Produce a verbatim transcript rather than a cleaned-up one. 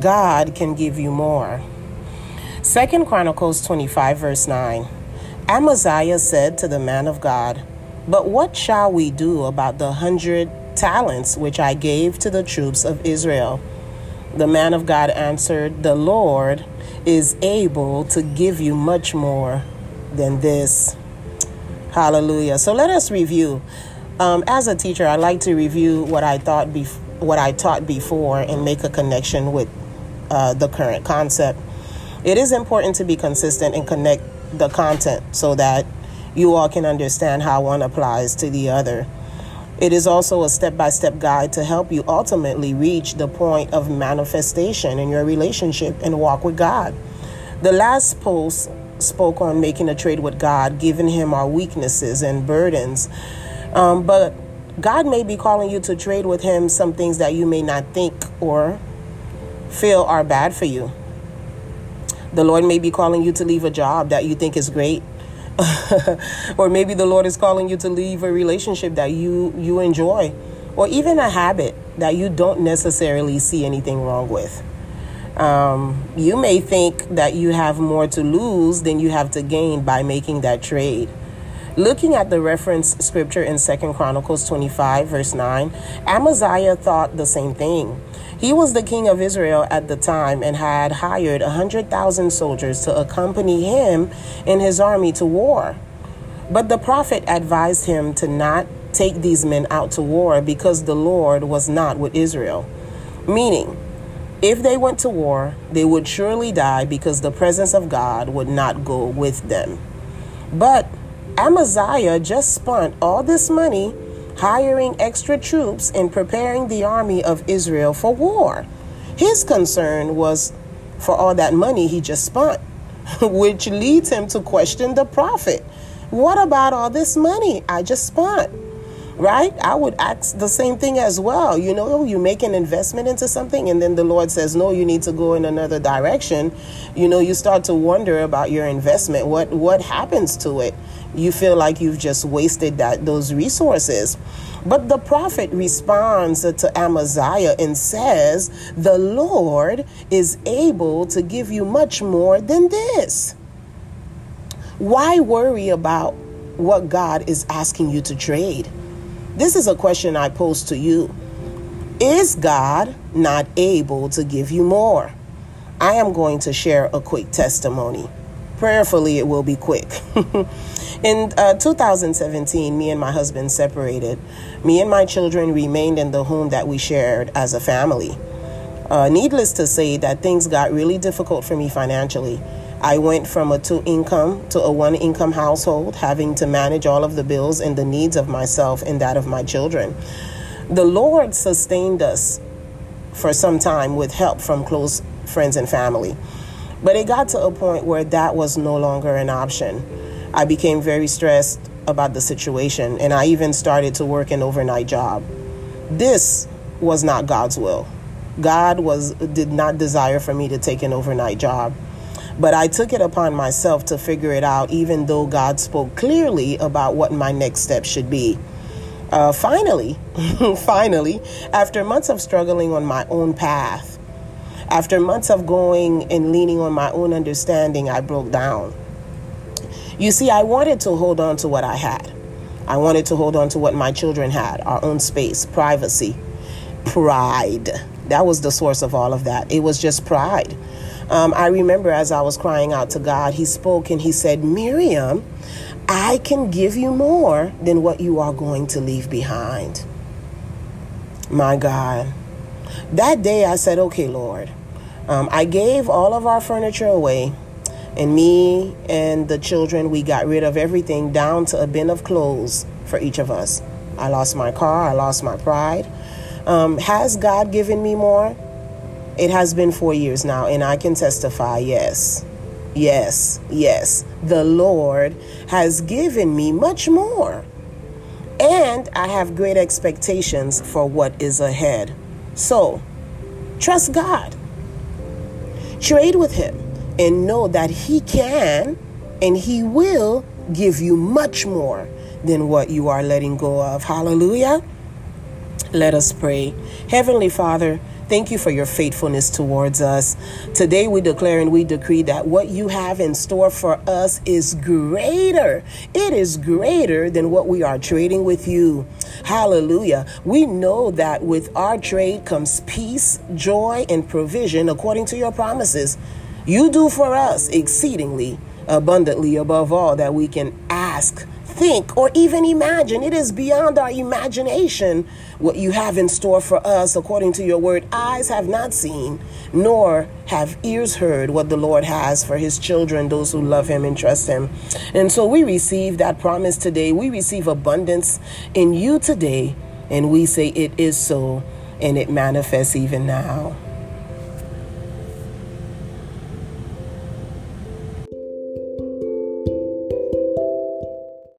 God can give you more. Second Chronicles twenty-five, verse nine. Amaziah said to the man of God, "But what shall we do about the hundred talents which I gave to the troops of Israel?" The man of God answered, "The Lord is able to give you much more than this." Hallelujah. So let us review. Um, as a teacher, I like to review what I thought before. what I taught before and make a connection with uh, the current concept. It is important to be consistent and connect the content so that you all can understand how one applies to the other. It is also a step-by-step guide to help you ultimately reach the point of manifestation in your relationship and walk with God. The last post spoke on making a trade with God, giving him our weaknesses and burdens. Um, but God may be calling you to trade with him some things that you may not think or feel are bad for you. The Lord may be calling you to leave a job that you think is great. Or maybe the Lord is calling you to leave a relationship that you, you enjoy, or even a habit that you don't necessarily see anything wrong with. Um, you may think that you have more to lose than you have to gain by making that trade. Looking at the reference scripture in Second Chronicles twenty-five, verse nine, Amaziah thought the same thing. He was the king of Israel at the time and had hired one hundred thousand soldiers to accompany him in his army to war. But the prophet advised him to not take these men out to war because the Lord was not with Israel. Meaning, if they went to war, they would surely die because the presence of God would not go with them. But Amaziah just spent all this money hiring extra troops and preparing the army of Israel for war. His concern was for all that money he just spent, which leads him to question the prophet. What about all this money I just spent? Right? I would ask the same thing as well. You know, you make an investment into something and then the Lord says, no, you need to go in another direction. You know, you start to wonder about your investment. What what happens to it? You feel like you've just wasted that those resources. But the prophet responds to Amaziah and says, the Lord is able to give you much more than this. Why worry about what God is asking you to trade? This is a question I pose to you. Is God not able to give you more? I am going to share a quick testimony. Prayerfully, it will be quick. In uh, two thousand seventeen, me and my husband separated. Me and my children remained in the home that we shared as a family. Uh, needless to say that things got really difficult for me financially. I went from a two-income to a one-income household, having to manage all of the bills and the needs of myself and that of my children. The Lord sustained us for some time with help from close friends and family. But it got to a point where that was no longer an option. I became very stressed about the situation, and I even started to work an overnight job. This was not God's will. God was did not desire for me to take an overnight job. But I took it upon myself to figure it out, even though God spoke clearly about what my next step should be. Uh, finally, finally, after months of struggling on my own path, after months of going and leaning on my own understanding, I broke down. You see, I wanted to hold on to what I had. I wanted to hold on to what my children had, our own space, privacy, pride. That was the source of all of that. It was just pride. Um, I remember as I was crying out to God, he spoke and he said, Miriam, I can give you more than what you are going to leave behind. My God. That day I said, okay, Lord, um, I gave all of our furniture away, and me and the children, we got rid of everything down to a bin of clothes for each of us. I lost my car. I lost my pride. Um, has God given me more? It has been four years now, and I can testify, yes, yes, yes. The Lord has given me much more, and I have great expectations for what is ahead. So, trust God. Trade with him and know that he can and he will give you much more than what you are letting go of. Hallelujah. Let us pray. Heavenly Father, thank you for your faithfulness towards us. Today we declare and we decree that what you have in store for us is greater. It is greater than what we are trading with you. Hallelujah. We know that with our trade comes peace, joy, and provision according to your promises. You do for us exceedingly abundantly above all that we can ask, think, or even imagine. It is beyond our imagination what you have in store for us according to your word. Eyes have not seen, nor have ears heard what the Lord has for his children, those who love him and trust him. And so we receive that promise today. We receive abundance in you today, and we say it is so, and it manifests even now.